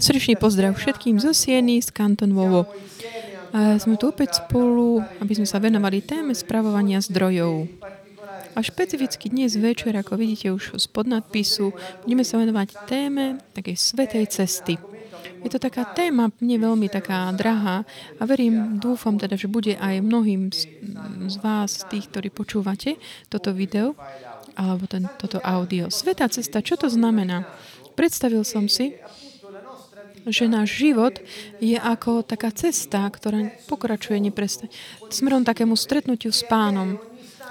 Srdečný pozdrav všetkým zo Sieny, z Canton Wovo. A sme tu opäť spolu, aby sme sa venovali téme spravovania zdrojov. A špecificky dnes večer, ako vidíte už spod nadpisu, budeme sa venovať téme takej svätej cesty. Je to taká téma, mne veľmi taká drahá a verím, dúfam teda, že bude aj mnohým z vás, tých, ktorí počúvate toto video, alebo toto audio. Svätá cesta, čo to znamená? Predstavil som si, že náš život je ako taká cesta, ktorá pokračuje neprestane. Smerom takému stretnutiu s Pánom,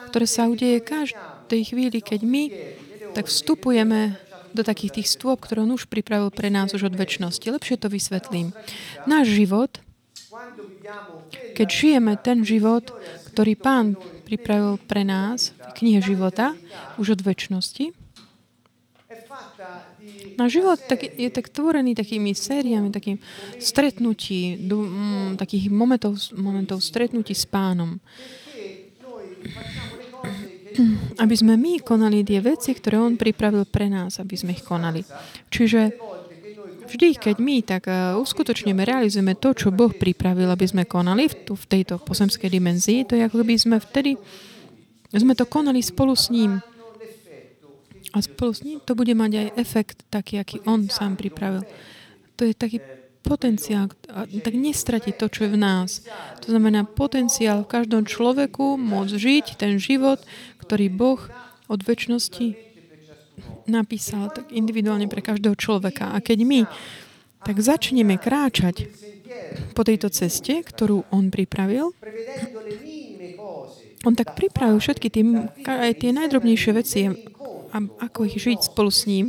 ktoré sa udeje každej chvíli, keď my tak vstupujeme do takých tých stôp, ktoré on už pripravil pre nás už od večnosti. Lepšie to vysvetlím. Náš život, keď žijeme ten život, ktorý Pán pripravil pre nás v knihe života už od večnosti, náš život je tak tvorený takými sériami, takým stretnutí, takých momentov stretnutí s Pánom. Aby sme my konali tie veci, ktoré on pripravil pre nás, aby sme ich konali. Čiže vždy, keď my tak uskutočneme, realizujeme to, čo Boh pripravil, aby sme konali v tejto pozemskej dimenzii, to je, ako by sme vtedy sme to konali spolu s ním. A spolu s ním to bude mať aj efekt taký, aký on sám pripravil. To je taký potenciál, tak nestratiť to, čo je v nás. To znamená potenciál v každom človeku môcť žiť ten život, ktorý Boh od večnosti napísal tak individuálne pre každého človeka. A keď my tak začneme kráčať po tejto ceste, ktorú on pripravil, on tak pripravil všetky tie najdrobnejšie veci a ako ich žiť spolu s ním,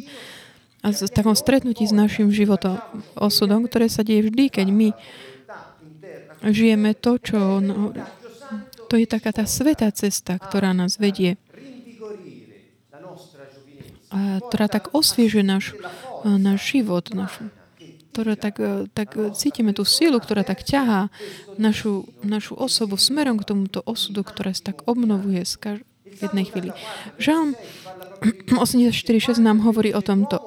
a v takom stretnutí s našim životom, osudom, ktoré sa deje vždy, keď my žijeme to, čo on... To je taká tá svätá cesta, ktorá nás vedie. A ktorá tak osviežuje náš život. Ktorá tak cítime tú silu, ktorá tak ťahá našu osobu smerom k tomuto osudu, ktorá sa tak obnovuje v jednej chvíli. Žalm 846 nám hovorí o tomto.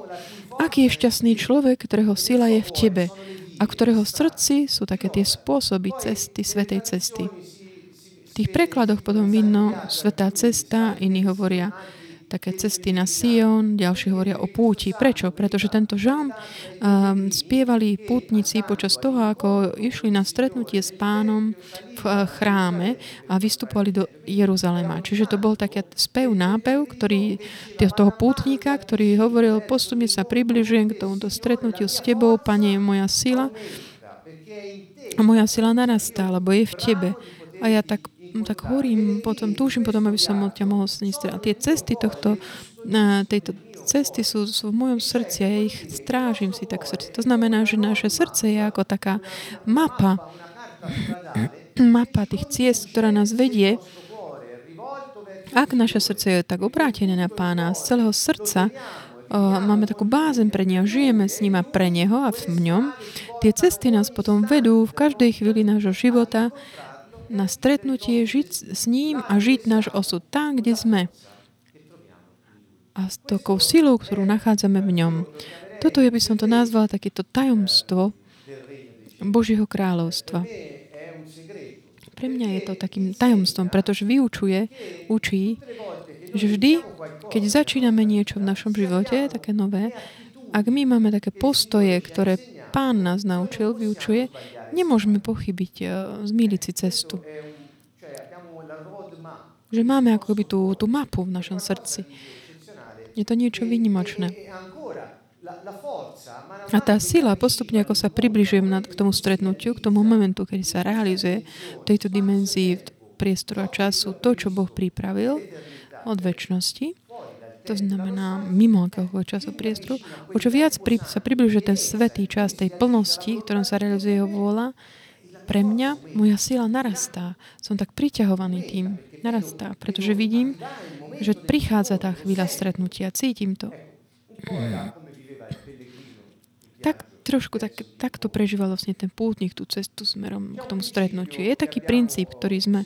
Aký je šťastný človek, ktorého sila je v tebe a ktorého srdci sú také tie spôsoby cesty, svätej cesty. V tých prekladoch potom vidno svätá cesta, iní hovoria také cesty na Sion, ďalší hovoria o púti. Prečo? Pretože tento žalm spievali pútnici počas toho, ako išli na stretnutie s Pánom v chráme a vystupovali do Jeruzalema. Čiže to bol taký spev, nápev, ktorý toho pútnika, ktorý hovoril, postupne sa približujem k tomuto stretnutiu s tebou, Pane, moja sila. A moja sila narastá, lebo je v tebe. A ja tak horím, potom túžim potom, aby som od ťa mohol sniť. A tie cesty tejto cesty sú v mojom srdci a ja ich strážim si tak v srdci. To znamená, že naše srdce je ako taká mapa tých ciest, ktorá nás vedie. Ak naše srdce je tak obrátené na Pána z celého srdca, máme takú bázeň pre neho, žijeme s ním a pre neho a v ňom, tie cesty nás potom vedú v každej chvíli nášho života na stretnutie, žiť s ním a žiť náš osud tam, kde sme. A s takou silou, ktorú nachádzame v ňom. Toto ja by som to nazvala takéto tajomstvo Božieho kráľovstva. Pre mňa je to takým tajomstvom, pretože učí, že vždy, keď začíname niečo v našom živote, také nové, ak my máme také postoje, ktoré Pán nás naučil, vyučuje, nemôžeme pochybiť, zmýliť si cestu. Že máme akoby tú mapu v našom srdci. Je to niečo výnimočné. A tá sila postupne, ako sa približujem k tomu stretnutiu, k tomu momentu, keď sa realizuje v tejto dimenzii priestoru a času to, čo Boh pripravil od večnosti, to znamená mimo akého času priestoru, o čo viac sa približuje ten svätý čas tej plnosti, ktorom sa realizuje jeho vôľa, pre mňa moja sila narastá. Som tak priťahovaný tým. Narastá, pretože vidím, že prichádza tá chvíľa stretnutia. Cítim to. Tak trošku takto prežíval vlastne ten pútnik tú cestu smerom k tomu stretnutiu. Je taký princíp, ktorý sme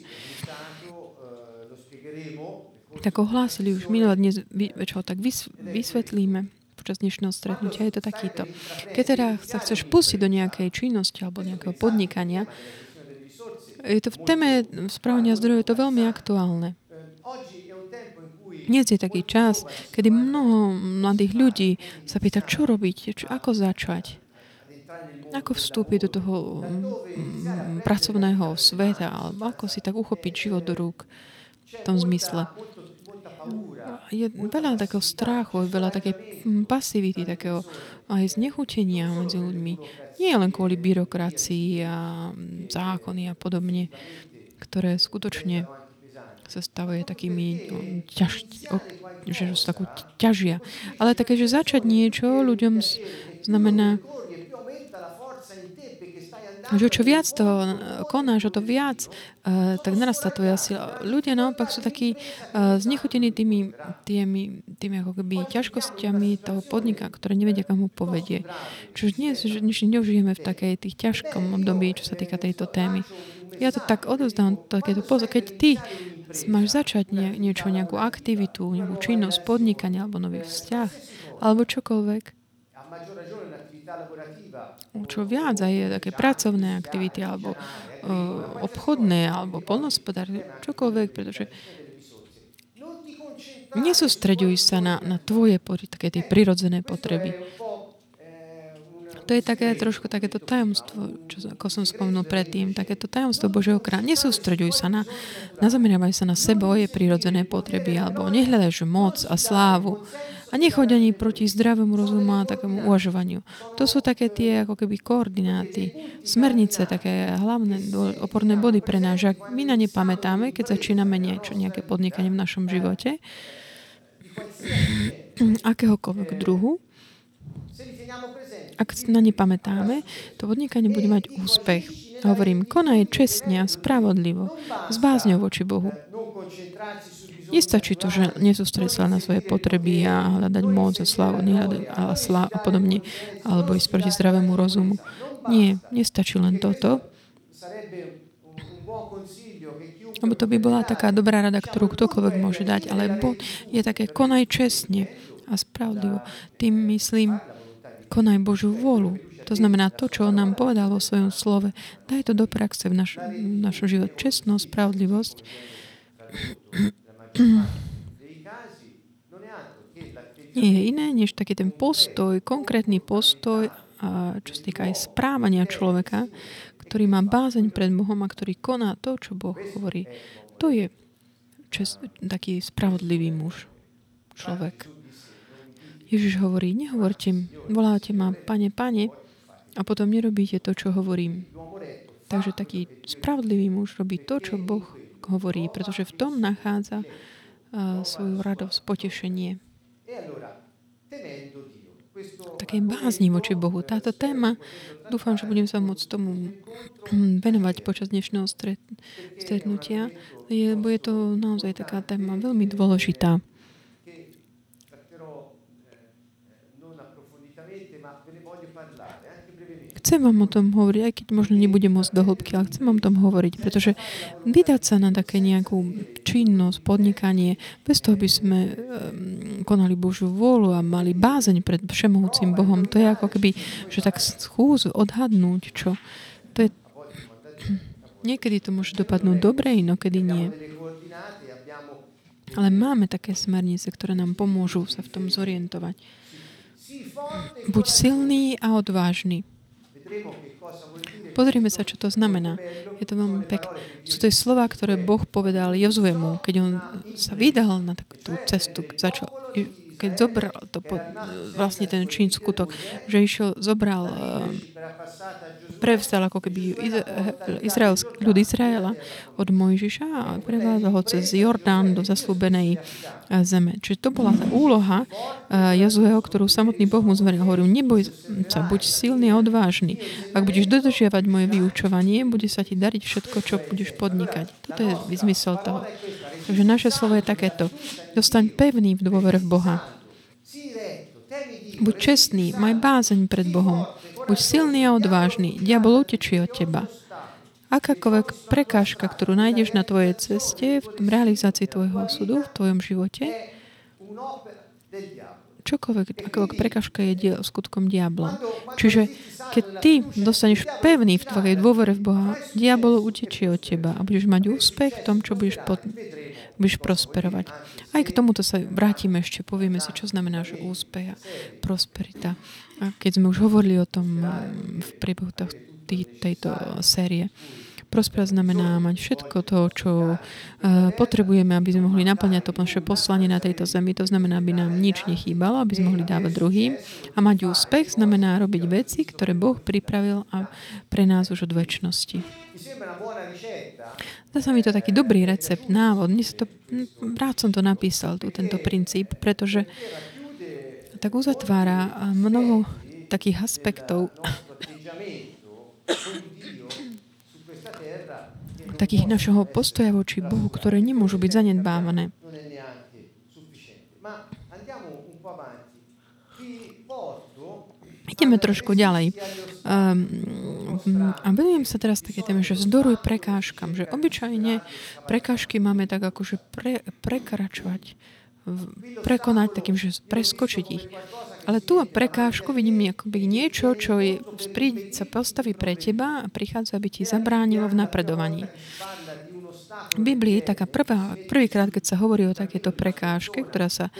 tak ohlásili už minulé dnes, čo tak vysvetlíme. počas dnešného stretnutia, je to takýto. Keď teda sa chceš pustiť do nejakej činnosti alebo nejakého podnikania, je to v téme správania zdrojov, je to veľmi aktuálne. Dnes je taký čas, kedy mnoho mladých ľudí sa pýta, čo robiť, ako začať, ako vstúpiť do toho pracovného sveta, alebo ako si tak uchopiť život do rúk v tom zmysle. Je veľa takého strachu, veľa takej pasivity, takého aj znechutenia medzi ľuďmi. Nie len kvôli byrokracii a zákony a podobne, ktoré skutočne sa stavuje takými, že sú takú ťažia. Ale také, že začať niečo ľuďom znamená, že čo viac toho konáš, o to viac, tak narastá tvoja sila. Ľudia naopak sú takí znechutení tými ako keby ťažkosťami toho podnika, ktoré nevedia, kam ho povedie. Čo dnes, že žijeme v takej tých ťažkom období, čo sa týka tejto témy. Ja to tak odovzdám, takéto pozor. Keď ty máš začať niečo, nejakú aktivitu, nejakú činnosť, podnikanie, alebo nový vzťah, alebo čokoľvek, čo viac aj také pracovné aktivity alebo obchodné alebo poľnohospodárske, čokoľvek, pretože nesústreďuj sa na tvoje také tie prirodzené potreby. To je také trošku takéto tajomstvo, čo, ako som spomenul predtým, takéto tajomstvo Božieho kráľa. Nesústreďuj sa zameriavaj sa na seba, je prirodzené potreby, alebo nehľadaš moc a slávu. A nechoď ani proti zdravému rozumu a takému uvažovaniu. To sú také tie ako keby koordináty, smernice, také hlavné oporné body pre nás. Ak my na ne pamätáme, keď začíname nejaké podnikanie v našom živote, akéhokoľvek druhu, ak na ne pamätáme, to podnikanie bude mať úspech. Hovorím, konaj čestne a spravodlivo, s bázňou voči Bohu. Nestačí to, že nesústrediť sa na svoje potreby a hľadať moc a slávu a podobne, alebo ísť proti zdravému rozumu. Nie, nestačí len toto. Lebo to by bola taká dobrá rada, ktorú ktokoľvek môže dať, ale je také konaj čestne a spravodlivo. Tým myslím, konaj Božiu vôľu. To znamená to, čo on nám povedal vo svojom slove. Daj to do praxe v našom život. Čestnosť, spravodlivosť. Nie je iné, než taký ten postoj, konkrétny postoj, čo sa týka aj správania človeka, ktorý má bázeň pred Bohom a ktorý koná to, čo Boh hovorí. To je taký spravodlivý muž, človek. Ježiš hovorí, voláte ma Pane, Pane, a potom nerobíte to, čo hovorím. Takže taký spravodlivý muž robí to, čo Boh hovorí, pretože v tom nachádza svoju radosť, potešenie. Také bázni voči Bohu. Táto téma, dúfam, že budem sa môcť tomu venovať počas dnešného stretnutia, lebo je to naozaj taká téma veľmi dôležitá. Chcem vám o tom hovoriť, aj keď možno nebudem môcť do hĺbky, ale chcem vám o tom hovoriť, pretože vydať sa na také nejakú činnosť, podnikanie, bez toho by sme konali Božiu vôľu a mali bázeň pred všemohúcim Bohom. To je ako keby, že tak schúz odhadnúť, čo. To je, niekedy to môže dopadnúť dobre, inokedy nie. Ale máme také smernice, ktoré nám pomôžu sa v tom zorientovať. Buď silný a odvážny. Pozrime sa, čo to znamená. Je to veľmi pekné. Sú to slová, ktoré Boh povedal Jozuemu, keď on sa vydal na takú cestu, keď zobral vlastne ten čin skutok, že išiel, zobral, prevzal ako keby ľud Izraela od Mojžiša a prevázal ho cez Jordán do zaslúbenej zeme. Čiže to bola tá úloha Jozueho, ktorú samotný Boh mu zveril. Hovoril, neboj sa, buď silný a odvážny. Ak budeš dodržiavať moje vyučovanie, bude sa ti dariť všetko, čo budeš podnikať. Toto je zmysel toho. Takže naše slovo je takéto. Dostaň pevný v dôvere v Boha. Buď čestný, maj bázeň pred Bohom. Buď silný a odvážny. Diabol utečí od teba. Akákoľvek prekážka, ktorú nájdeš na tvojej ceste v realizácii tvojho osudu, v tvojom živote, Čokoľvek, akoľvek prekažka je skutkom diabla. Čiže keď ty dostaneš pevný v tvojej dôvere v Boha, diabol utečie od teba a budeš mať úspech v tom, čo budeš prosperovať. Aj k tomuto sa vrátime ešte, povieme si, čo znamená, že úspech a prosperita. A keď sme už hovorili o tom v priebehu tejto série. Prospera znamená mať všetko to, čo potrebujeme, aby sme mohli naplňať to naše poslanie na tejto zemi. To znamená, aby nám nič nechýbalo, aby sme mohli dávať druhým. A mať úspech znamená robiť veci, ktoré Boh pripravil a pre nás už od večnosti. Zdá sa mi to taký dobrý recept, návod. Rád som to napísal, tento princíp, pretože tak uzatvára mnoho takých aspektov takých našeho postoja voči Bohu, ktoré nemôžu byť zanedbávané. Ideme trošku ďalej. A venujem sa teraz také téme, že vzdoruj prekážkam, že obyčajne prekážky máme tak akože prekračovať, prekonať takým, že preskočiť ich. Ale tú prekážku vidím akoby niečo, čo je, sa postaví pre teba a prichádza, aby ti zabránilo v napredovaní. V Biblii taká prvýkrát, keď sa hovorí o takéto prekážke, ktorá sa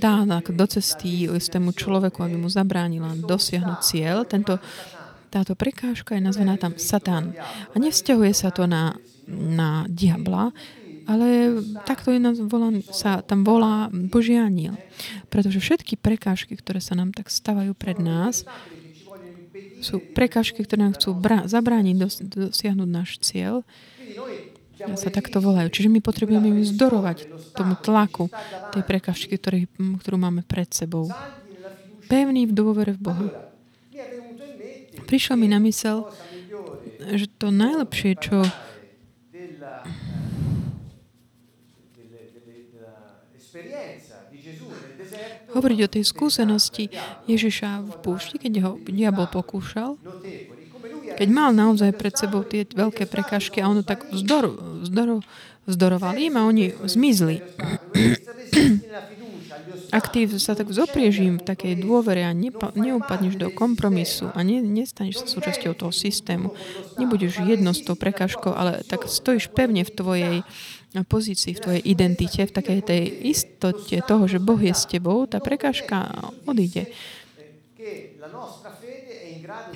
dá do cesty istému človeku, aby mu zabránila dosiahnuť cieľ, táto prekážka je nazvaná tam Satan. A nevzťahuje sa to na diabla, ale takto sa tam volá Boží anjel. Pretože všetky prekážky, ktoré sa nám tak stavajú pred nás, sú prekážky, ktoré nám chcú zabrániť dosiahnuť náš cieľ. Sa takto volajú. Čiže my potrebujeme vzdorovať tomu tlaku tej prekážky, ktorú máme pred sebou. Pevný v dôvere v Boha. Prišlo mi na mysel, že to najlepšie, čo hovoriť o tej skúsenosti Ježiša v púšti, keď ho diabol pokúšal, keď mal naozaj pred sebou tie veľké prekažky a on tak vzdoroval im a oni zmizli. Ak ty sa tak zopriežím v takej dôvere a neupadneš do kompromisu a nestaneš sa súčasťou toho systému, nebudeš jedno s tou prekažkou, ale tak stojíš pevne v tvojej pozícii, v tvojej identite, v takej tej istote toho, že Boh je s tebou, tá prekážka odíde.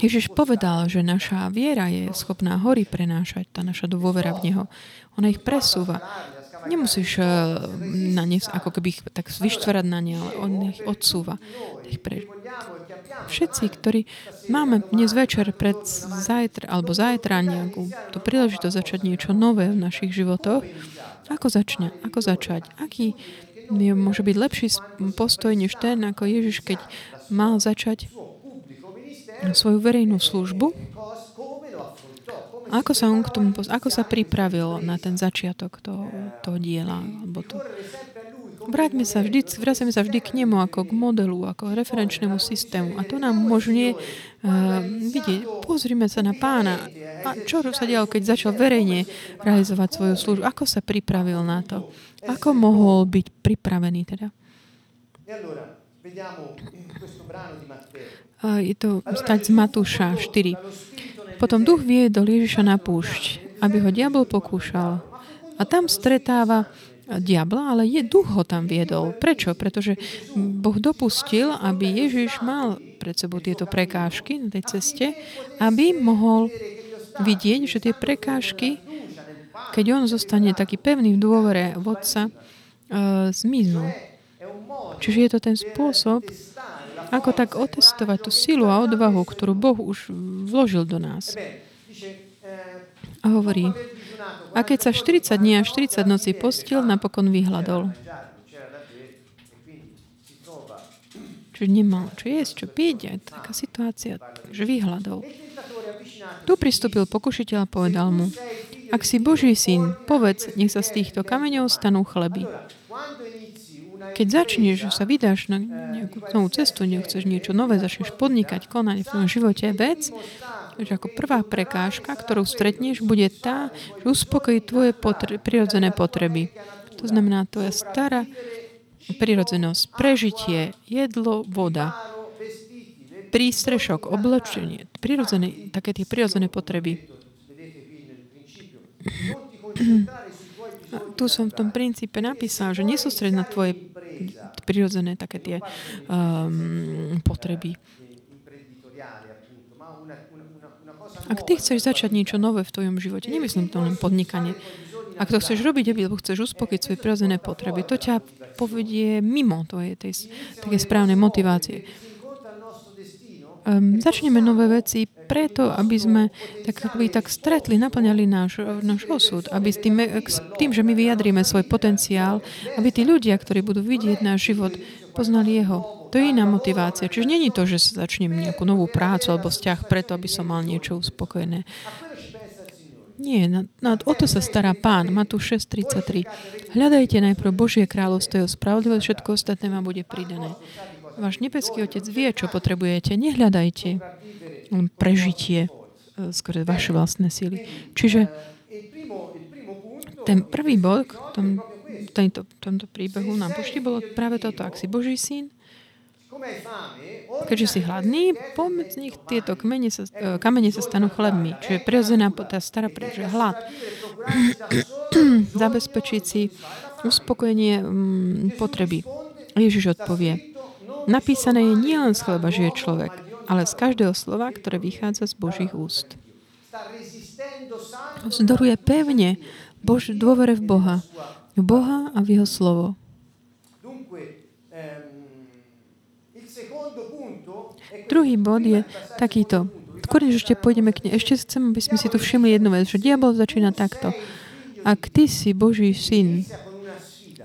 Ježiš povedal, že naša viera je schopná hory prenášať, tá naša dôvera v Neho. Ona ich presúva. Nemusíš na ne, ako keby ich tak vyštverať na ne, ale on ich odsúva. Všetci, ktorí máme dnes večer zajtra nejakú tú príležitosť začať niečo nové v našich životoch, ako začať, aký môže byť lepší postoj než ten, ako Ježiš, keď mal začať svoju verejnú službu. Ako sa on k tomu ako sa pripravil na ten začiatok toho diela? Vraceme sa vždy k nemu ako k modelu, ako referenčnému systému. A to nám umožňuje vidieť. Pozrime sa na pána. A čo sa dialo, keď začal verejne realizovať svoju službu? Ako sa pripravil na to? Ako mohol byť pripravený teda? Je to stať z Matúša 4. Potom duch viedol Ježiša na púšť, aby ho diabol pokúšal. A tam stretáva diabla, ale duch ho tam viedol. Prečo? Pretože Boh dopustil, aby Ježiš mal pred sebou tieto prekážky na tej ceste, aby mohol vidieť, že tie prekážky, keď on zostane taký pevný v dôvere vodca, zmiznú. Čiže je to ten spôsob, ako tak otestovať tú silu a odvahu, ktorú Boh už vložil do nás. A hovorí, a keď sa 40 dní a 40 nocí postil, napokon vyhľadol. Čiže nemal čo jesť, čo piť, aj taká situácia, že vyhľadol. Tu pristúpil pokušiteľ a povedal mu, ak si Boží syn, povedz, nech sa z týchto kameňov stanú chleby. Keď začneš, že sa vydáš na nejakú novú cestu, nechceš niečo nové, začneš podnikať, konať v tom živote vec, že ako prvá prekážka, ktorú stretneš, bude tá, že uspokojí tvoje prirodzené potreby. To znamená, tvoja stará prirodzenosť, prežitie, jedlo, voda, prístrešok, oblečenie, prirodzené, také tie prirodzené potreby. Tu som v tom princípe napísal, že nesústreď na tvoje prirodzené také tie potreby. Ak ty chceš začať niečo nové v tvojom živote, nemyslím to len podnikanie, ak to chceš robiť, alebo chceš uspokojiť svoje prirodzené potreby, to ťa povedie mimo tej také správnej motivácie. Začneme nové veci preto, aby sme tak stretli, naplňali náš osud, aby tým, že my vyjadríme svoj potenciál, aby tí ľudia, ktorí budú vidieť náš život, poznali jeho. To je iná motivácia. Čiže nie je to, že sa začnem nejakú novú prácu alebo vzťah preto, aby som mal niečo uspokojené. Nie, o to sa stará Pán. Matúš 6:33. Hľadajte najprv Božie kráľovstvo, jeho spravodlivosť, všetko ostatné vám bude pridané. Váš nebeský Otec vie, čo potrebujete. Nehľadajte prežitie skôr vaše vlastné síly. Čiže ten prvý bod v tomto príbehu nám pošti bolo práve toto. Ak si Boží syn, keďže si hladný, pomedzi nich tieto kamene sa stanú chlebmi. Čiže prirodzená tá stará príroda, hlad. Zabezpečiť si uspokojenie potreby. Ježiš odpovie: napísané je, nie len z chleba žije človek, ale z každého slova, ktoré vychádza z Božích úst. Vzdoruje pevne dôvere v Boha a v jeho slovo. Druhý bod je takýto. Skôr než ešte pôjdeme k nej, ešte chcem, aby sme si tu všimli jednu vec, že diabol začína takto. Ak ty si Boží syn,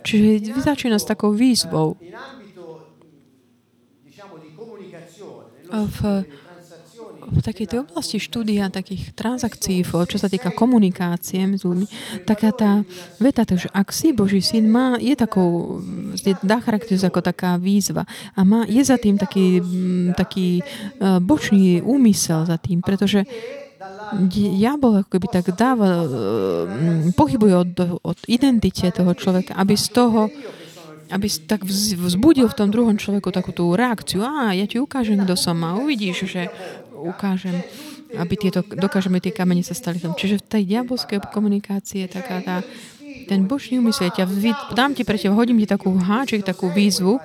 čiže začína s takou výzvou, v takejto oblasti štúdia takých transakcií, čo sa týka komunikácie s ľuďmi, taká tá veta, takže ak si Boží syn, dá charakterizu ako taká výzva a je za tým taký bočný úmysel za tým, pretože diabol ako keby tak dáva, pochybuje od identite toho človeka, aby tak vzbudil v tom druhom človeku takú tú reakciu. Ja ti ukážem, kto som, a uvidíš, že ukážem, aby tie kamene sa stali tam. Čiže v tej diabolskej komunikácii je taká ten božný úmysel. Dám ti pre teba, hodím ti takú háček, takú výzvu.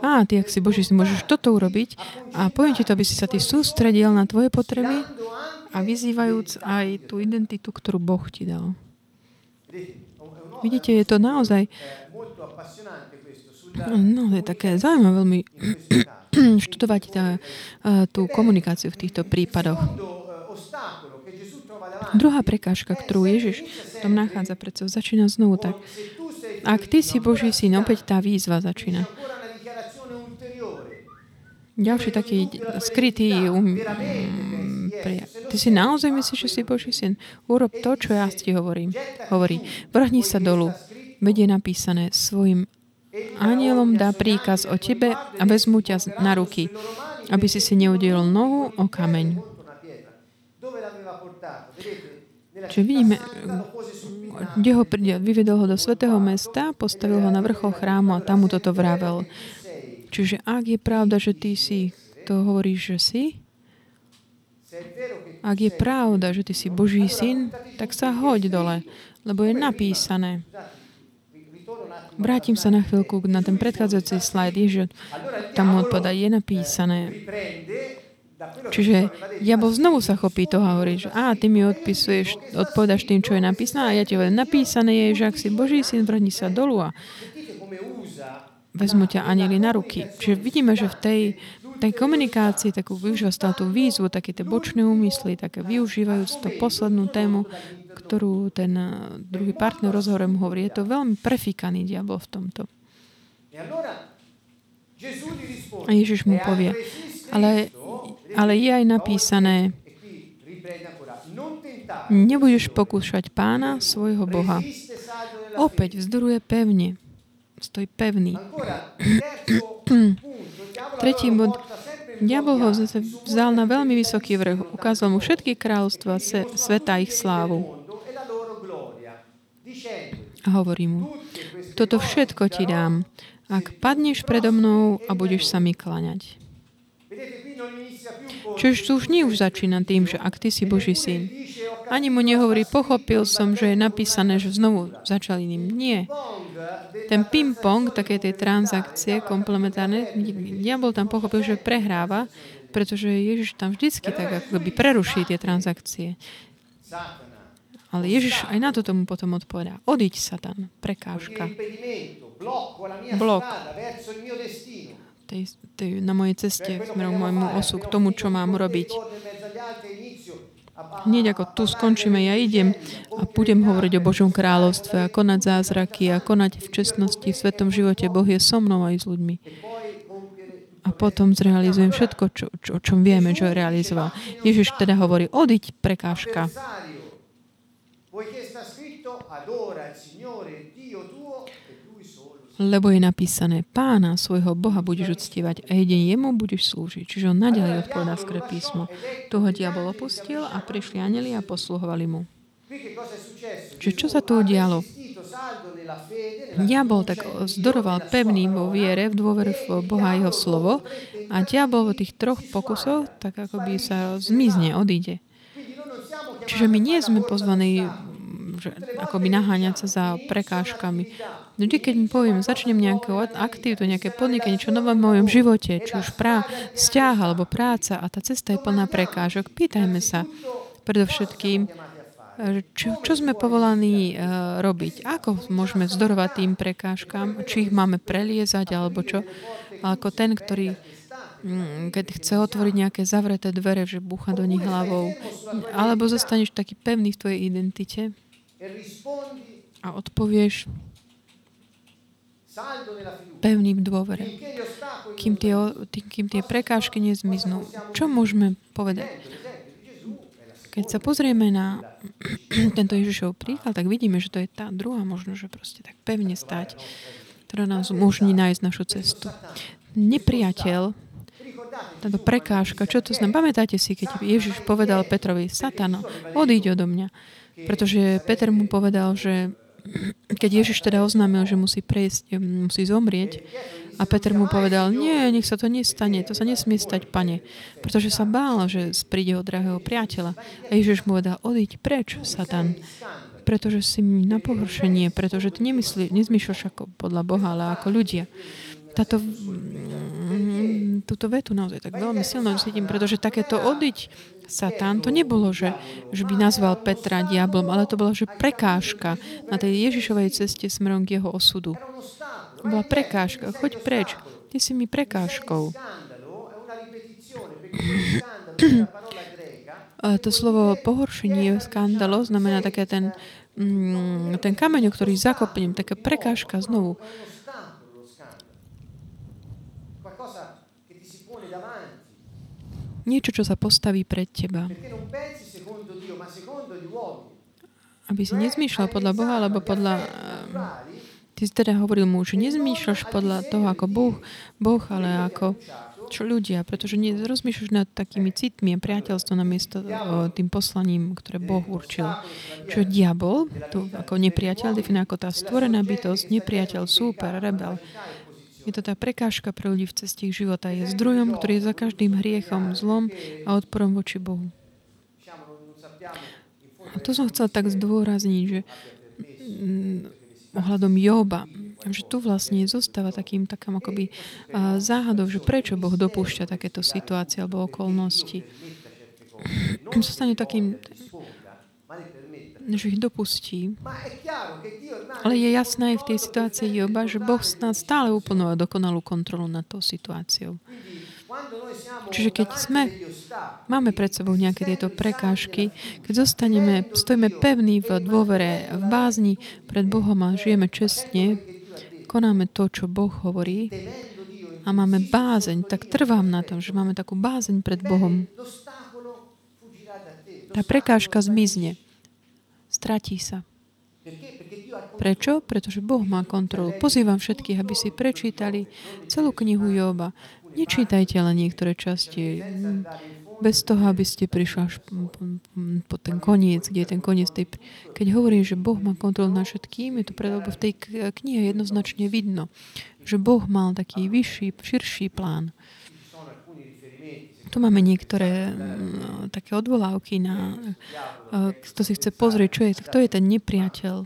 Ty, ak si Boží, si môžeš toto urobiť a poviem ti to, aby si sa ty sústredil na tvoje potreby a vyzývajúc aj tú identitu, ktorú Boh ti dal. Vidíte, je to naozaj je také zaujímavé veľmi študovať tú komunikáciu v týchto prípadoch. Druhá prekážka, ktorú Ježiš v tom nachádza pred sebou, začína znovu tak. Ak ty si Boží syn, opäť tá výzva začína. Ďalší taký skrytý ty si naozaj myslíš, že si Boží syn? Urob to, čo ja ti hovorím. Hovorí, vrhni sa dolu. Veď je napísané, svojim anielom dá príkaz o tebe a vezmu ťa na ruky, aby si si neudielil nohu o kameň. Čiže vidíme, kde ho vyvedol ho do svätého mesta, postavil ho na vrchol chrámu a tam mu toto vravel. Čiže ak je pravda, že ty si, to hovoríš, že si, ak je pravda, že ty si Boží syn, tak sa hoď dole, lebo je napísané. Vrátim sa na chvíľku na ten predchádzajúci slajd, že tam odpadá, je napísané. Čiže diabol znovu sa chopí toho a hovorí, že ty mi odpovedáš tým, čo je napísané, a ja ti hovorím, napísané je, že ak si Boží syn, vrhni sa dolu a vezmu ťa anjeli na ruky. Čiže vidíme, že v tej komunikácii takú využíva stále tú výzvu, také tie bočné úmysly, také využívajúc tú poslednú tému, ktorú ten druhý partner rozhovore mu hovorí. Je to veľmi prefíkaný diabol v tomto. A Ježiš mu povie, ale je aj napísané, nebudeš pokúšať Pána, svojho Boha. Opäť vzdoruje pevne. Stoj pevný. Tretí bod. Diabol ho vzal na veľmi vysoký vrch. Ukázal mu všetky kráľovstva sveta a ich slávu. A hovorí mu, toto všetko ti dám, Ak padneš predo mnou a budeš sa mi kláňať. Čiže tu už začína tým, že ak ty si Boží syn. Ani mu nehovorí, pochopil som, že je napísané, že znovu začal iným. Nie. Ten ping-pong, také tie transakcie komplementárne, diabol tam pochopil, že prehráva, pretože Ježiš tam vždycky tak akoby preruší tie transakcie. Ale Ježiš aj na to tomu potom odpovedá. Odiď, Satan, prekážka. Blok na mojej ceste, môjmu osu, k tomu, čo mám robiť. Hneď ako tu skončíme, ja idem a budem hovoriť o Božom kráľovstve a konať zázraky a konať v čestnosti, v svetom živote. Boh je so mnou aj s ľuďmi. A potom zrealizujem všetko, o čom vieme, čo realizoval. Ježiš teda hovorí, odiď, prekážka. Lebo je napísané, Pána, svojho Boha budeš uctievať a jedine jemu budeš slúžiť. Čiže on naďalej odpovedá skrze písmo. Toho diabol opustil a prišli anjeli a posluhovali mu. Čiže čo sa tu udialo? Diabol tak zdoroval pevný vo viere, v dôvere v Boha a jeho slovo a diabol vo tých troch pokusoch tak akoby sa zmizne, odíde. Čiže my nie sme pozvaní akoby naháňať sa za prekážkami. Vždy, keď mi poviem, začnem nejakú aktivitu, nejaké podnikanie, niečo nové v mojom živote, či už vzťah alebo práca a tá cesta je plná prekážok, pýtajme sa predovšetkým, čo sme povolaní robiť, ako môžeme vzdorovať tým prekážkám, či ich máme preliezať alebo čo. Ako ten, ktorý keď chce otvoriť nejaké zavreté dvere, že búcha do nich hlavou, alebo zostaneš taký pevný v tvojej identite a odpovieš pevným dôvere, kým tie prekážky nezmiznú. Čo môžeme povedať? Keď sa pozrieme na tento Ježišov príklad, tak vidíme, že to je tá druhá možnosť, že proste tak pevne stáť, ktorá nám umožní nájsť našu cestu. Nepriateľ, táto prekážka, čo to znamená? Pamätáte si, keď Ježiš povedal Petrovi, Satano, odíď odo mňa. Pretože Peter mu povedal, že keď Ježiš teda oznámil, že musí zomrieť, a Peter mu povedal, nie, nech sa to nestane, to sa nesmie stať, Pane. Pretože sa bál, že príde od drahého priateľa. A Ježiš mu povedal, odíď preč, Satan. Pretože si na pohoršenie, pretože ty nezmýšľaš ako podľa Boha, ale ako ľudia. Túto vetu naozaj tak veľmi silno cítim, pretože takéto odiť Satán, to nebolo, že by nazval Petra diablom, ale to bola, že prekážka na tej Ježišovej ceste smerom k jeho osudu. Bola prekážka. Choď preč. Ty si mi prekážkou. To slovo pohoršenie, skandalo, znamená také ten kameň, ktorý zakopnem, taká prekážka znovu. Niečo, čo sa postaví pred teba. Aby si nezmýšľal podľa Boha, alebo podľa... Ty si teda hovoril mu, že nezmýšľaš podľa toho, ako Boh, ale ako čo ľudia, pretože rozmýšľaš nad takými citmi a priateľstvom namiesto tým poslaním, ktoré Boh určil. Čo diabol, tu ako nepriateľ, definuje ako tá stvorená bytosť, nepriateľ, súper, rebel. Je to tá prekážka pre ľudí v ceste ich života. Je zdrojom, ktorý je za každým hriechom, zlom a odporom voči Bohu. A to som chcel tak zdôrazniť, že ohľadom Joba, že tu vlastne zostáva takým akoby záhadou, že prečo Boh dopúšťa takéto situácie alebo okolnosti. Zostane takým, že ich dopustí. Ale je jasné v tej situácii Joba, že Boh stále úplnú a dokonalú kontrolu nad tou situáciou. Čiže keď máme pred sebou nejaké tieto prekážky, keď stojíme pevní v dôvere, v bázni pred Bohom a žijeme čestne, konáme to, čo Boh hovorí a máme bázeň, tak trvám na tom, že máme takú bázeň pred Bohom. Tá prekážka zmizne. Stratí sa. Prečo? Pretože Boh má kontrolu. Pozývam všetkých, aby si prečítali celú knihu Joba. Nečítajte len niektoré časti. bez toho, aby ste prišli až po ten koniec, kde je ten koniec tej... Keď hovorím, že Boh má kontrolu nad všetkým, je to preto, lebo v tej knihe jednoznačne vidno, že Boh mal taký vyšší, širší plán. Tu máme niektoré také odvolávky na... Kto si chce pozrieť, čo je, kto je ten nepriateľ.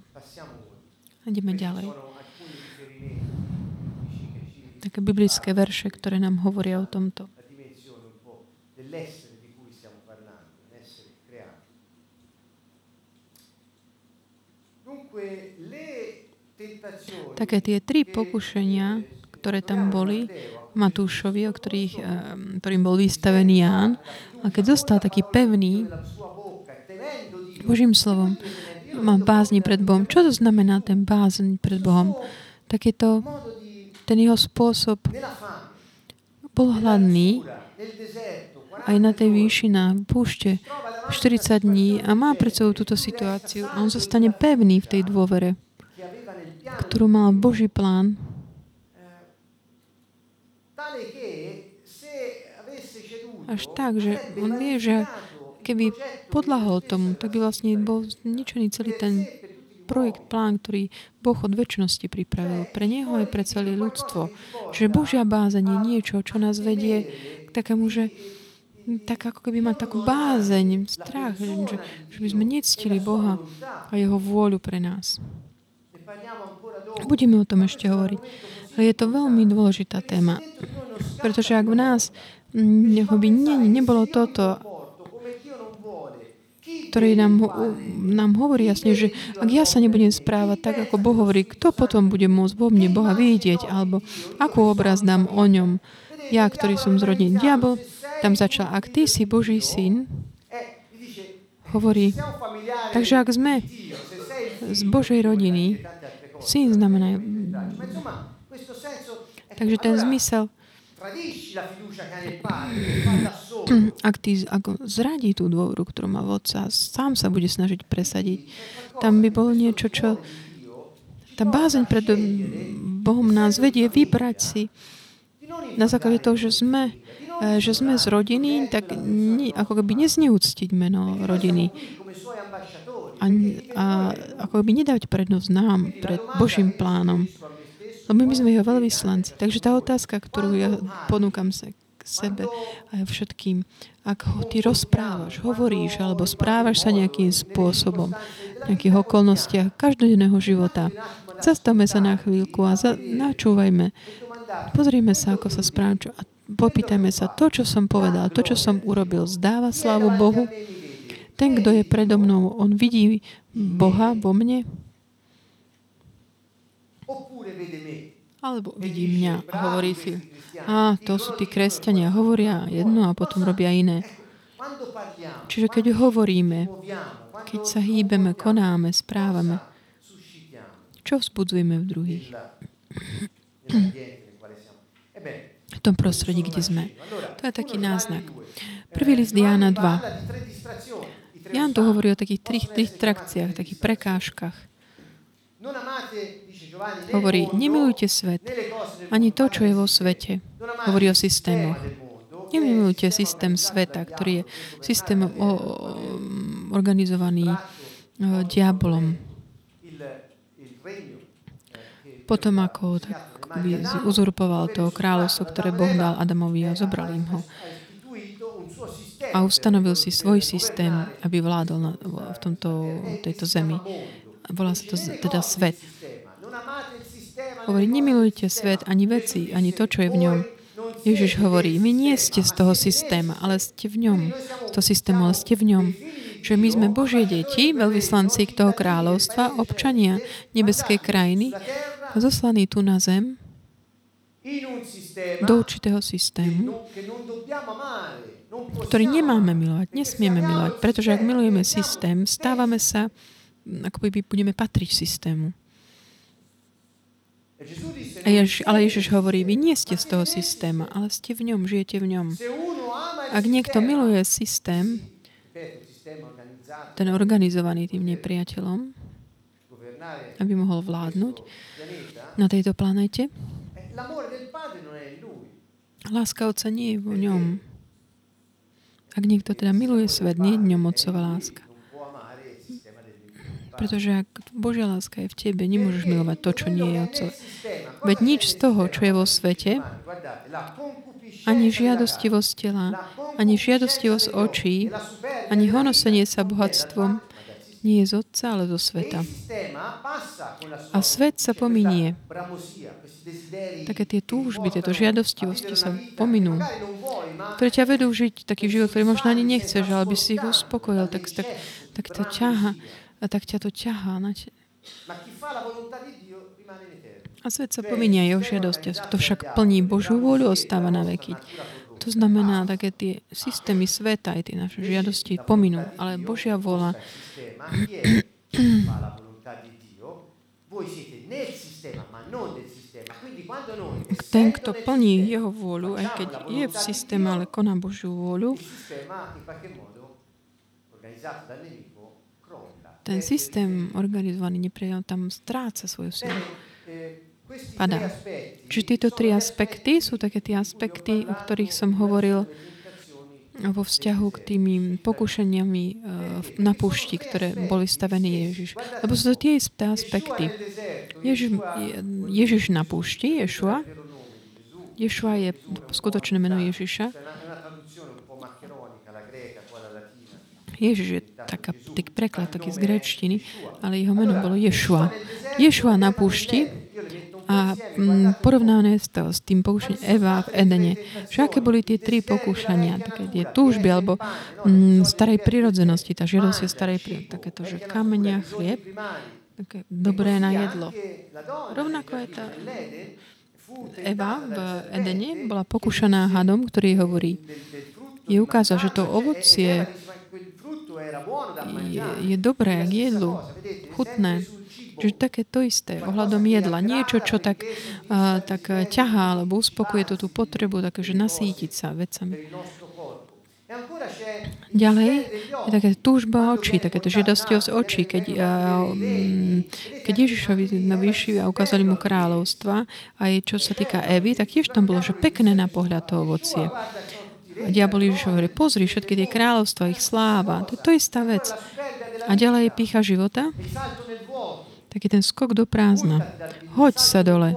Ideme ďalej. Také biblické verše, ktoré nám hovoria o tomto. L'essere di cui stiamo parlando, un essere creato. Dunque le tentazioni, také tie tri pokušenia, ktoré tam boli Matúšovi, ktorým bol vystavený Ján, a keď zostal taký pevný Božím slovom, mám bázni pred Bohom. Čo to znamená ten bázeň pred Bohom? Tak je to ten jeho spôsob. Bol hladný aj na tej výšinách v púšte 40 dní a má pred sebou túto situáciu a on zostane pevný v tej dôvere, ktorú mal Boží plán. Až tak, že on vie, že keby podľahol tomu, tak by vlastne bol zničený celý ten projekt, plán, ktorý Boh od večnosti pripravil pre neho aj pre celé ľudstvo. Čiže Božia bázeň je niečo, čo nás vedie k takému, že tak ako keby mať takú bázeň, strach, že by sme nectili Boha a jeho vôľu pre nás. Budeme o tom ešte hovoriť. Ale je to veľmi dôležitá téma. Pretože ak v nás nebolo toto, ktoré nám hovorí jasne, že ak ja sa nebudem správať tak, ako Boh hovorí, kto potom bude môcť vo mne Boha vidieť? Alebo akú obraz dám o ňom? Ja, ktorý som zrodený diabol, tam začal, ak ty si Boží syn, hovorí, takže ak sme z Božej rodiny, syn znamená, takže ten zmysel, ak zradí tú dôveru, ktorú má otca, sám sa bude snažiť presadiť, tam by bolo niečo, čo tá bázeň pred Bohom nás vedie vybrať si na základe toho, že sme z rodiny, tak ako keby nezneúctiť meno rodiny. A ako keby nedávať prednosť nám, pred Božím plánom. Lebo my sme jeho veľvyslanci. Takže tá otázka, ktorú ja ponúkam sa k sebe a všetkým, ak ty rozprávaš, hovoríš, alebo správaš sa nejakým spôsobom, v nejakých okolnostiach každodenného života, zastavme sa na chvíľku a načúvajme. Pozrime sa, ako sa správam, a popýtajme sa, to, čo som povedal, to, čo som urobil, zdáva slávu Bohu. Ten, kto je predo mnou, on vidí Boha vo mne? Alebo vidí mňa a hovorí si, to sú tí kresťania, hovoria jedno a potom robia iné. Čiže keď hovoríme, keď sa hýbeme, konáme, správame, čo vzbudzujeme v druhých? V tom prostredí, kde sme. To je taký náznak. Prvý list Diana 2. Ján tu hovorí o takých trých distrakciách, takých prekážkach. Hovorí, nemilujte svet, ani to, čo je vo svete. Hovorí o systémoch. Nemilujte systém sveta, ktorý je systém organizovaný diabolom. Potom ako by uzurpoval to kráľovstvo, ktoré Boh dal Adamovi a zobral im ho. A ustanovil si svoj systém, aby vládol v tejto zemi. Volá sa to teda svet. Hovorí, nemilujte svet, ani veci, ani to, čo je v ňom. Ježiš hovorí, vy nie ste z toho systéma, ale ste v ňom. Z toho systému, ale ste v ňom. Že my sme Božie deti, veľvyslanci toho kráľovstva, občania nebeskej krajiny, zaslaní tu na zem do určitého systému, ktorý nemáme milovať, nesmieme milovať, pretože ak milujeme systém, stávame sa, ako by budeme patriť systému. Ale Ježiš hovorí, vy nie ste z toho systéma, ale ste v ňom, žijete v ňom. Ak niekto miluje systém, ten organizovaný tým nepriateľom, aby mohol vládnuť na tejto planete. Láska Otca nie je v ňom. Ak niekto teda miluje svet, nie je ňom otcová láska. Pretože ak Božia láska je v tebe, nemôžeš milovať to, čo nie je otcové. Veď nič z toho, čo je vo svete, ani žiadostivosť tela, ani žiadostivosť očí, ani honosenie sa bohatstvom, nie je z otca, ale zo sveta. A svet sa pominie. Také tie túžby, tieto žiadostivosti sa pominú, ktoré ťa vedú žiť taký život, ktorý možno ani nechceš, ale by si ich uspokojil, tak to ťaha. A tak ťa to ťahá. A svet sa pominia jeho žiadosť. Kto však plní Božiu vôľu, ostáva na veky. To znamená, také tie systémy sveta aj tie naše žiadosti pominú. Ale Božia vôľa ten, kto plní jeho vôľu, aj keď je v systéme, ale koná Božiu vôľu, ten systém organizovaný nepriamo tam stráca svoju silu. Padá. Čiže tieto tri aspekty sú také tie aspekty, o ktorých som hovoril vo vzťahu k tými pokušeniami na púšti, ktoré boli stavené Ježiš. Lebo sú to tie isté aspekty. Ježiš na púšti, Ješua. Ješua je skutočné meno Ježiša. Ježiš je taký preklad, taký z gréčtiny, ale jeho meno bolo Ješua. Ješua na púšti a porovnané to s tým pokušaním Eva v Edene. Že aké boli tie tri pokúšania, také tie túžby, alebo starej prirodzenosti, tá žiadosť je starej prirodzenosti, takéto, že kameň a chlieb, také dobré na jedlo. Rovnako je tá Eva v Edene bola pokúšaná hadom, ktorý hovorí. Je ukázal, že to ovocie je dobré k jedlu, chutné. Čiže také to isté, ohľadom jedla. Niečo, čo tak ťahá, alebo uspokuje tú potrebu, takže nasýtiť sa vecami. Ďalej je taká túžba očí, takéto žiadostivosť očí. Keď Ježišovi navýšili a ukázali mu kráľovstva, aj čo sa týka Evy, tak tiež tam bolo, že pekné na pohľad to ovocie. A diabol Ježiš hovorí, pozri, všetky tie kráľovstva, ich sláva. To je to istá vec. A ďalej je pýcha života. Taký ten skok do prázdna. Hoď sa dole.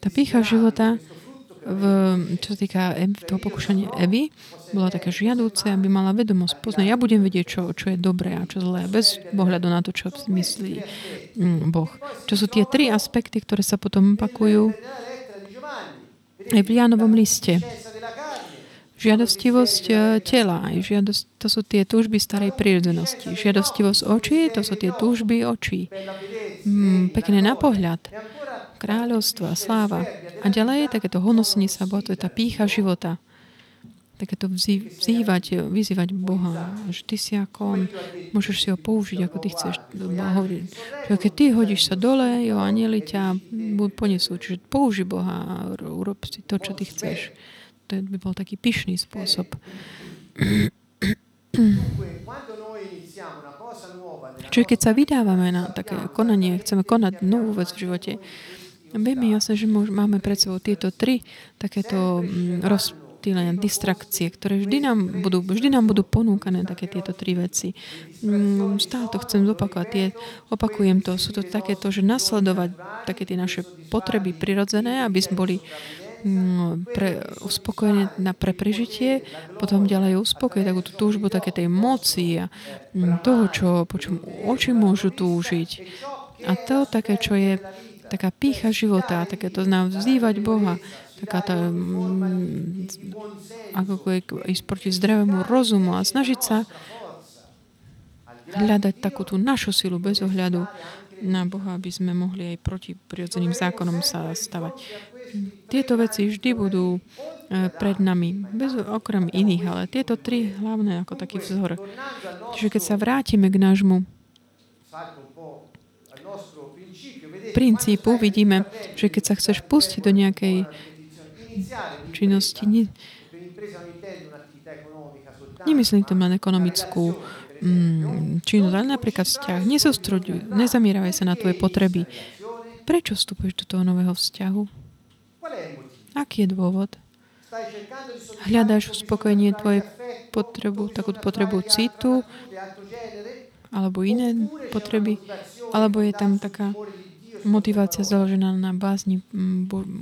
Tá pýcha života, čo sa týka toho pokušania Evy, bola taká žiadúce, aby mala vedomosť poznať. Ja budem vedieť, čo je dobré a čo zlé, bez ohľadu na to, čo myslí Boh. Čo sú tie tri aspekty, ktoré sa potom opakujú aj v Lianovom liste. Žiadostivosť tela, to sú tie túžby starej prírodzenosti. Žiadostivosť očí, to sú tie túžby očí. Pekné na pohľad. Kráľovstvo, sláva. A ďalej je takéto honosenie sa, bo to je tá pýcha života. Takéto vyzývať Boha. Že ty si ako on, môžeš si ho použiť, ako ty chceš. Hovorí, že keď ty hodíš sa dole, jo, anjeli ťa ponesú. Čiže použi Boha a urob si to, čo ty chceš. To by bol taký pyšný spôsob. Čiže keď sa vydávame na také konanie, chceme konať novú vec v živote, veľmi jasné, že máme pred sebou tieto tri takéto rozptýlenia, distrakcie, ktoré vždy nám budú ponúkané také tieto tri veci. Stále to chcem zopakovať. Opakujem to. Sú to takéto, že nasledovať také tie naše potreby prirodzené, aby sme boli uspokojenie na prežitie, potom ďalej uspokojiť takúto túžbu také tej moci a toho, po čom oči môžu túžiť. A to také, čo je taká pýcha života, také to znamená vzývať Boha, taká tá ako ísť proti zdravému rozumu a snažiť sa hľadať takú tú našu silu bez ohľadu na Boha, aby sme mohli aj proti prirodzeným zákonom sa stavať. Tieto veci vždy budú pred nami, okrem iných, ale tieto tri hlavné ako taký vzor. Čiže keď sa vrátime k nášmu princípu, vidíme, že keď sa chceš pustiť do nejakej činnosti, nemyslím to len ekonomickú činnosť, ale napríklad vzťah. Nesústreďuj, nezamierávaj sa na tvoje potreby. Prečo vstupuješ do toho nového vzťahu? Aký je dôvod? hľadáš uspokojenie tvojej potrebu, takú potrebu citu, alebo iné potreby, alebo je tam taká motivácia založená na bázni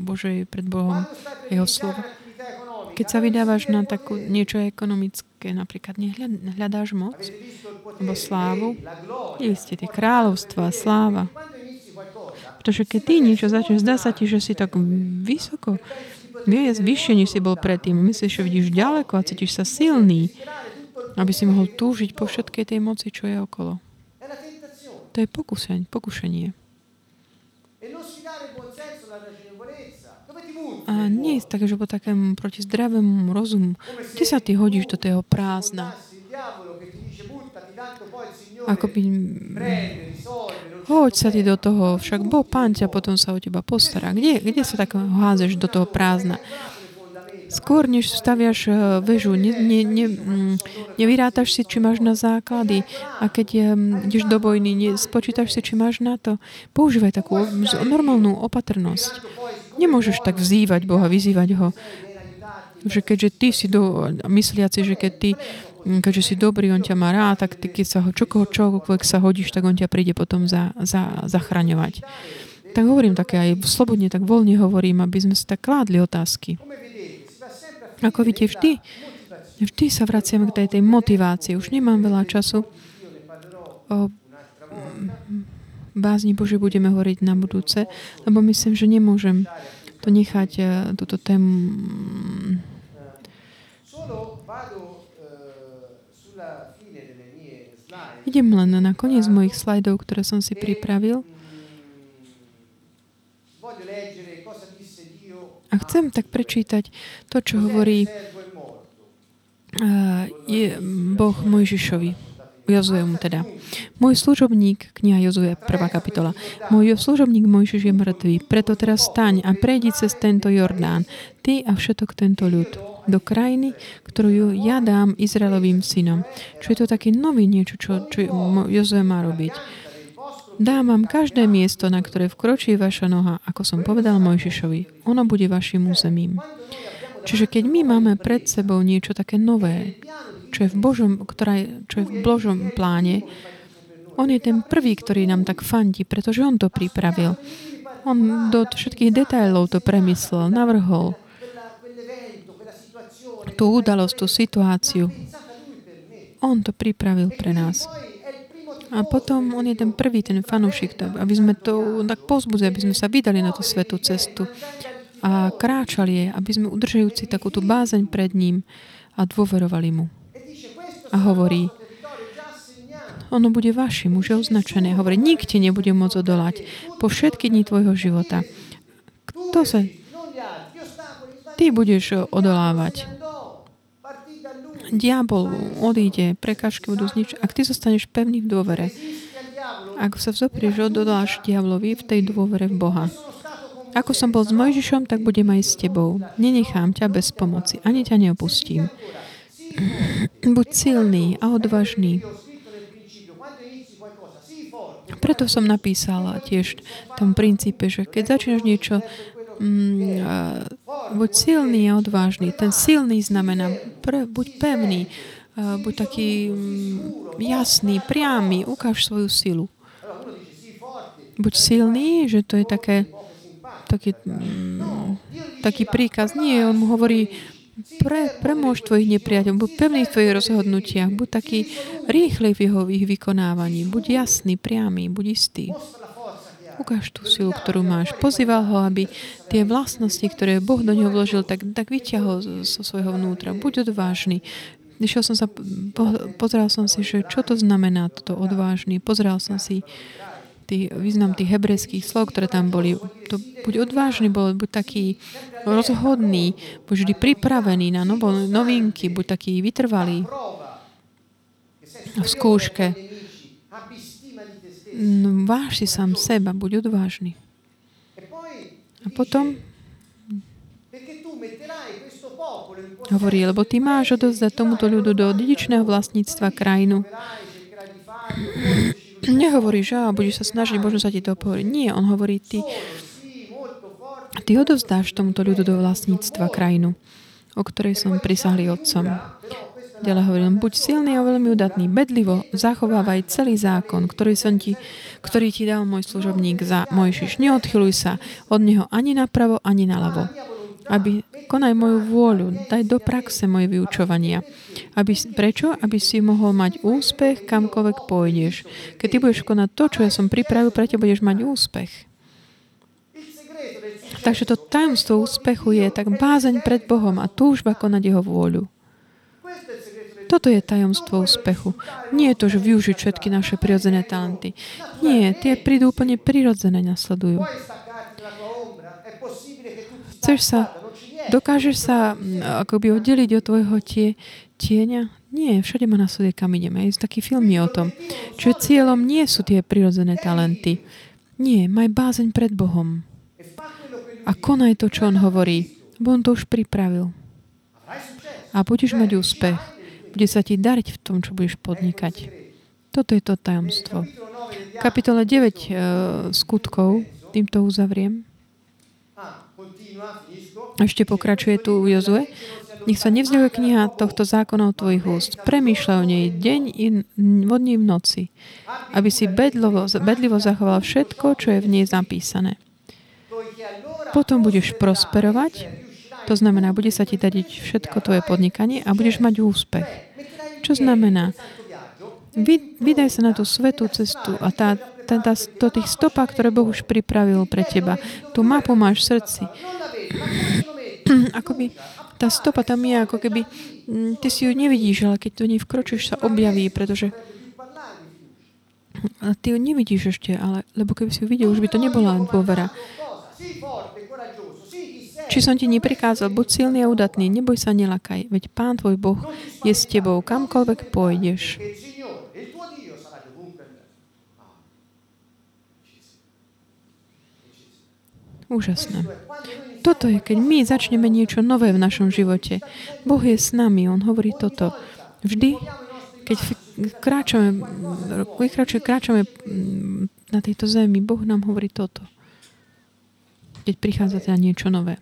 Božej pred Bohom, jeho slova. Keď sa vydávaš na takú niečo ekonomické, napríklad nehľadáš moc alebo slávu, videli ste tie kráľovstva, sláva. Pretože keď ty niečo začneš, zdá sa ti, že si tak vysoko, vyššie, než si bol predtým. Myslíš, že vidíš ďaleko a cítiš sa silný, aby si mohol túžiť po všetkej tej moci, čo je okolo. To je pokušenie. A nie je také, že po takému proti zdravému rozumu. Kde sa ty hodíš do tého prázdna? Ako by... Hoď sa ty do toho, však Boh Pán ťa potom sa o teba postará. Kde sa tak házeš do toho prázdna? Skôr, než staviaš väžu, nevyrátaš si, či máš na základy. A keď ideš do vojny, spočítaš si, či máš na to. Používaj takú normálnu opatrnosť. Nemôžeš tak vzývať Boha, vyzývať ho. Že keďže ty si mysliaci, že keďže si dobrý, on ťa má rád, tak ty, keď sa čokoľvek sa hodíš, tak on ťa príde potom zachraňovať. Tak hovorím také aj slobodne, tak voľne hovorím, aby sme si tak kládli otázky. Ako vidíte, vždy sa vraciame k tej motivácii. Už nemám veľa času. O bázni Bože budeme hovoriť na budúce, lebo myslím, že nemôžem to nechať, túto tému. Idem len na koniec mojich slajdov, ktoré som si pripravil. A chcem tak prečítať to, čo hovorí je Boh Mojžišovi, Jozuemu teda. Môj služobník, kniha Jozue, 1. kapitola. Môj služobník Mojžiš je mŕtvý, preto teraz staň a prejdi cez tento Jordán, ty a všetok tento ľud, do krajiny, ktorú ja dám Izraelovým synom. Čo je to taký nový niečo, čo Jozue má robiť. Dám vám každé miesto, na ktoré vkročí vaša noha, ako som povedal Mojžišovi. Ono bude vašim územím. Čiže keď my máme pred sebou niečo také nové, čo je v Božom pláne, on je ten prvý, ktorý nám tak fandí, pretože on to pripravil. On do všetkých detailov to premyslel, navrhol tú udalosť, tú situáciu. On to pripravil pre nás. A potom on je ten prvý, ten fanúšik, aby sme to tak povzbudzili, aby sme sa vydali na tú svetú cestu a kráčali je, aby sme udržajúci takú tú bázeň pred ním a dôverovali mu. A hovorí, ono bude vašim, už je označené. Hovorí, nikto nebude môcť odolať po všetky dni tvojho života. Ty budeš odolávať. Diabol odíde, prekažky budú zničiť. Ak ty zostaneš pevný v dôvere, ak sa vzoprieš, odoláš diablovi v tej dôvere v Boha. Ako som bol s Mojžišom, tak budem aj s tebou. Nenechám ťa bez pomoci, ani ťa neopustím. Buď silný a odvážny. Preto som napísala tiež v tom princípe, že keď začneš niečo, buď silný a odvážny. Ten silný znamená buď pevný, buď taký jasný, priamy, ukáž svoju silu. Buď silný, že to je taký príkaz. Nie, on mu hovorí, premôž tvojich nepriateľov, buď pevný v tvojich rozhodnutiach, buď taký rýchly v jeho vykonávaní, buď jasný, priamy, buď istý. Ukáž tú silu, ktorú máš. Pozýval ho, aby tie vlastnosti, ktoré Boh do neho vložil, tak vyťahol zo svojho vnútra. Buď odvážny. Pozrel som si, že čo to znamená toto odvážny. Pozrel som si význam tých hebrejských slov, ktoré tam boli. To buď odvážny, buď taký rozhodný, buď vždy pripravený na novinky, buď taký vytrvalý v skúške. Váž si sám seba, buď odvážny. A potom hovorí, lebo ty máš odovzdať tomuto ľudu do dedičného vlastníctva krajinu. Nehovorí, že budeš sa snažiť, možno sa ti to pohovorí. Nie, on hovorí, ty odovzdáš tomuto ľudu do vlastníctva krajinu. o ktorej som prisahli otcom. Ďalej hovorím, buď silný a veľmi udatný, bedlivo zachovávaj celý zákon, ktorý ti dal môj služobník za Mojžiš. Neodchyluj sa od neho ani napravo, ani naľavo. Aby konaj moju vôľu, daj do praxe moje vyučovania. Aby si mohol mať úspech, kamkoľvek pôjdeš. Keď ty budeš konať to, čo ja som pripravil, pre teba budeš mať úspech. Takže to tajomstvo úspechu je tak bázeň pred Bohom a túžba konať jeho vôľu. Toto je tajomstvo úspechu. Nie je to, že využiť všetky naše prirodzené talenty. Nie, tie prídu úplne prirodzené, nasledujú. Dokážeš sa akoby oddeliť od tvojho tieňa? Nie, všade ma nasleduje, kam ideme. Je taký film je o tom. Čiže cieľom nie sú tie prirodzené talenty. Nie, maj bázeň pred Bohom. A konaj to, čo on hovorí. Bo on to už pripravil. A budeš mať úspech. Bude sa ti dariť v tom, čo budeš podnikať. Toto je to tajomstvo. V kapitole 9 skutkov, týmto uzavriem. Ešte pokračuje tu Jozue. Nech sa nevzdialuje kniha tohto zákona od tvojich úst. Premýšľaj o nej deň i vodní v noci, aby si bedlivo zachoval všetko, čo je v nej napísané. Potom budeš prosperovať, to znamená, bude sa ti dať všetko tvoje podnikanie a budeš mať úspech. Čo znamená? Vydaj sa na tú svetú cestu a to tých stopách, ktoré Boh už pripravil pre teba. Tú mapu máš v srdci. Akoby tá stopa tam je, ako keby ty si ju nevidíš, ale keď do nej vkročíš, sa objaví, pretože a ty ju nevidíš ešte, ale lebo keby si ju videl, už by to nebola dôvera. Či som ti neprikázal, buď silný a udatný, neboj sa, nelakaj, veď Pán tvoj Boh je s tebou, kamkoľvek pôjdeš. Úžasné. Toto je, keď my začneme niečo nové v našom živote. Boh je s nami, on hovorí toto. Vždy, keď kráčame na tejto zemi, Boh nám hovorí toto. Keď prichádza teda niečo nové.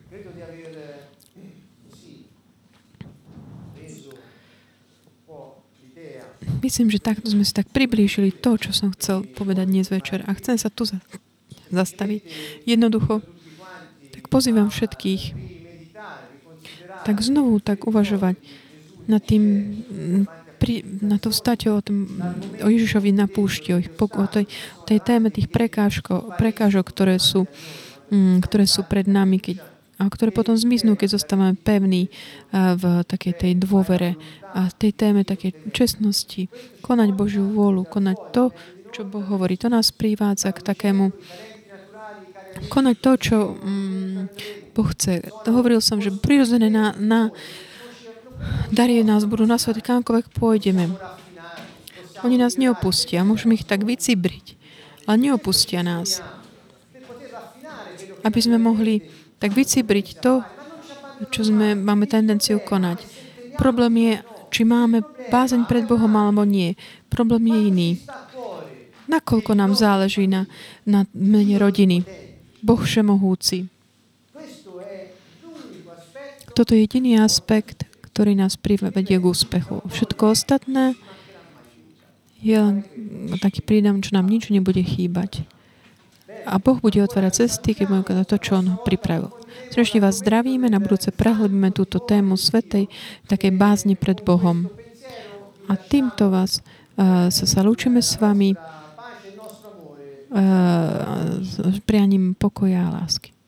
Myslím, že takto sme si tak priblížili to, čo som chcel povedať dnes večer. A chcem sa tu zastaviť. Jednoducho, tak pozývam všetkých tak znovu tak uvažovať nad tým, na to vstáte o Ježišovi na púšti, o tej téme tých prekážok, ktoré sú pred nami, a ktoré potom zmiznú, keď zostávame pevní v takej tej dôvere a tej téme takej čestnosti. Konať Božiu vôľu, konať to, čo Boh hovorí. To nás privádza k takému konať to, čo Boh chce. Hovoril som, že prirodzené na darie nás budú nasledovať, kamkoľvek pôjdeme. Oni nás neopustia. Môžeme ich tak vycibriť, ale neopustia nás. Aby sme mohli tak vycibriť to, čo máme tendenciu konať. Problém je, či máme bázeň pred Bohom alebo nie. Problém je iný. Nakoľko nám záleží na mene rodiny. Boh všemohúci. Toto je jediný aspekt, ktorý nás privedie k úspechu. Všetko ostatné je taký prídam, čo nám nič nebude chýbať. A Boh bude otvárať cesty, keď budeme konať to, čo on pripravil. Srdečne vás zdravíme, na budúce prehlbíme túto tému svätej, takej bázni pred Bohom. A týmto vás sa lúčime s vami s prianím pokoja a lásky.